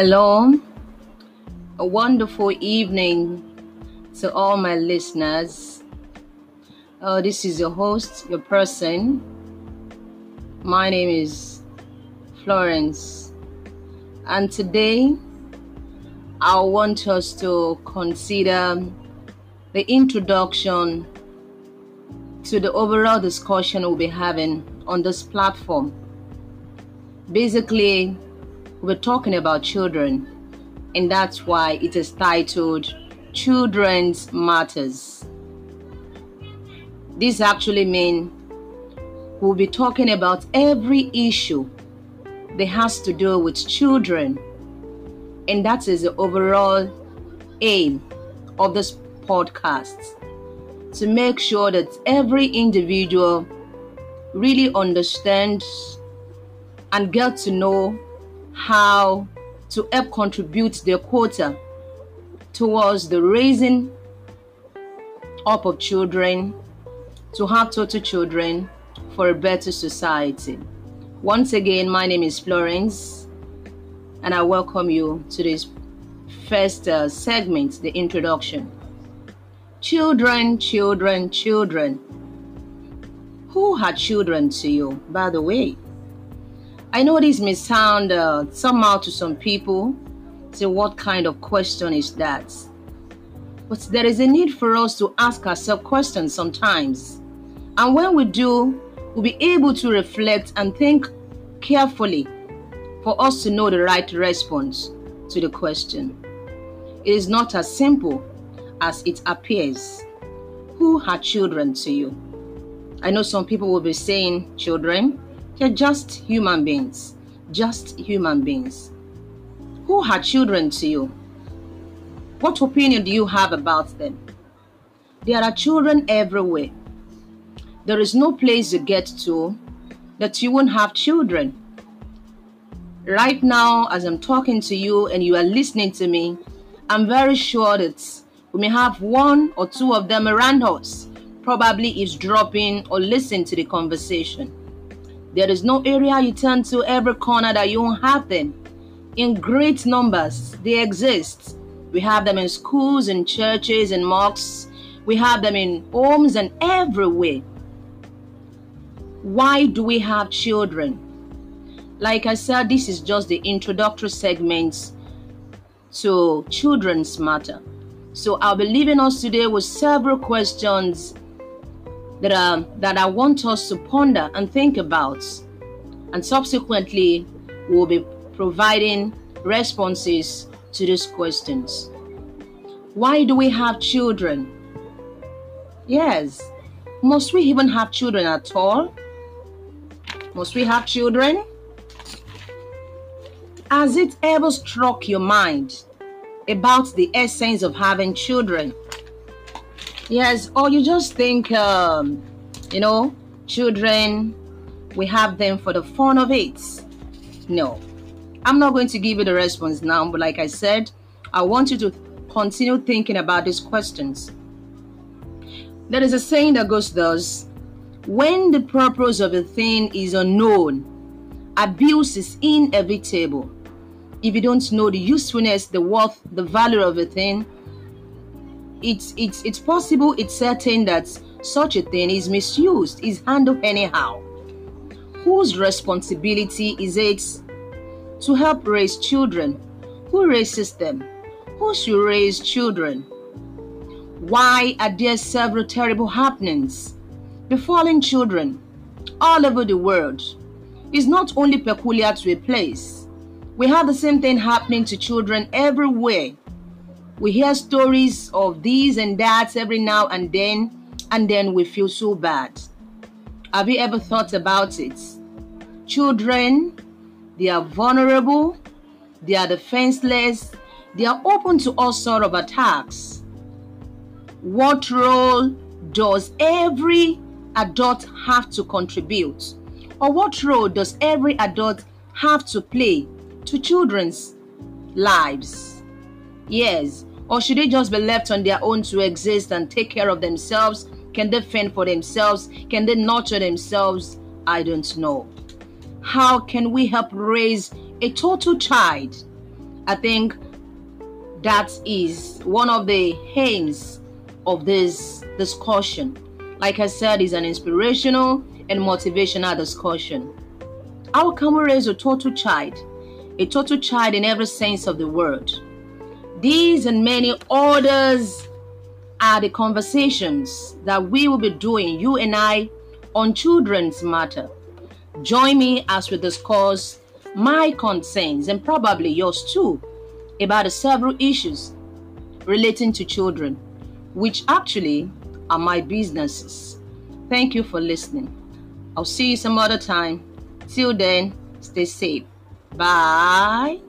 Hello, a wonderful evening to all my listeners. This is your host, your person. My name is Florence, and today I want us to consider the introduction to the overall discussion we'll be having on this platform. Basically, we're talking about children, and that's why it is titled Children's Matters. This actually means we'll be talking about every issue that has to do with children, and that is the overall aim of this podcast, to make sure that every individual really understands and gets to know how to help contribute their quota towards the raising up of children, to have total children for a better society. Once again, my name is Florence, and I welcome you to this first segment, the introduction. Children, children, children. Who are children to you, by the way? I know this may sound somehow to some people, so what kind of question is that? But there is a need for us to ask ourselves questions sometimes. And when we do, we'll be able to reflect and think carefully for us to know the right response to the question. It is not as simple as it appears. Who are children to you? I know some people will be saying children. They're just human beings, Who are children to you? What opinion do you have about them? There are children everywhere. There is no place you get to that you won't have children. Right now, as I'm talking to you and you are listening to me, I'm very sure that we may have one or two of them around us, probably eavesdropping or listening to the conversation. There is no area you turn to, every corner, that you won't have them. In great numbers, they exist. We have them in schools, in churches, in mosques. We have them in homes and everywhere. Why do we have children? Like I said, this is just the introductory segment to Children's Matter. So I'll be leaving us today with several questions that I want us to ponder and think about, and subsequently we'll be providing responses to these questions. Why do we have children? Yes, must we even have children at all? Must we have children? Has it ever struck your mind about the essence of having children? Yes, or you just think, children, we have them for the fun of it. No, I'm not going to give you the response now, but like I said, I want you to continue thinking about these questions. There is a saying that goes thus: when the purpose of a thing is unknown, abuse is inevitable. If you don't know the usefulness, the worth, the value of a thing, it's possible, it's certain that such a thing is misused, is handled anyhow. Whose responsibility is it to help raise children? Who raises them? Who should raise children? Why are there several terrible happenings befalling children all over the world? It's not only peculiar to a place. We have the same thing happening to children everywhere. We hear stories of these and that every now and then we feel so bad. Have you ever thought about it? Children, they are vulnerable, they are defenseless, they are open to all sorts of attacks. What role does every adult have to contribute? Or what role does every adult have to play to children's lives? Yes. Or should they just be left on their own to exist and take care of themselves? Can they fend for themselves? Can they nurture themselves? I don't know. How can we help raise a total child? I think that is one of the aims of this discussion. Like I said, it's an inspirational and motivational discussion. How can we raise a total child in every sense of the word? These and many others are the conversations that we will be doing, you and I, on Children's Matter. Join me as we discuss my concerns, and probably yours too, about the several issues relating to children, which actually are my businesses. Thank you for listening. I'll see you some other time. Till then, stay safe. Bye.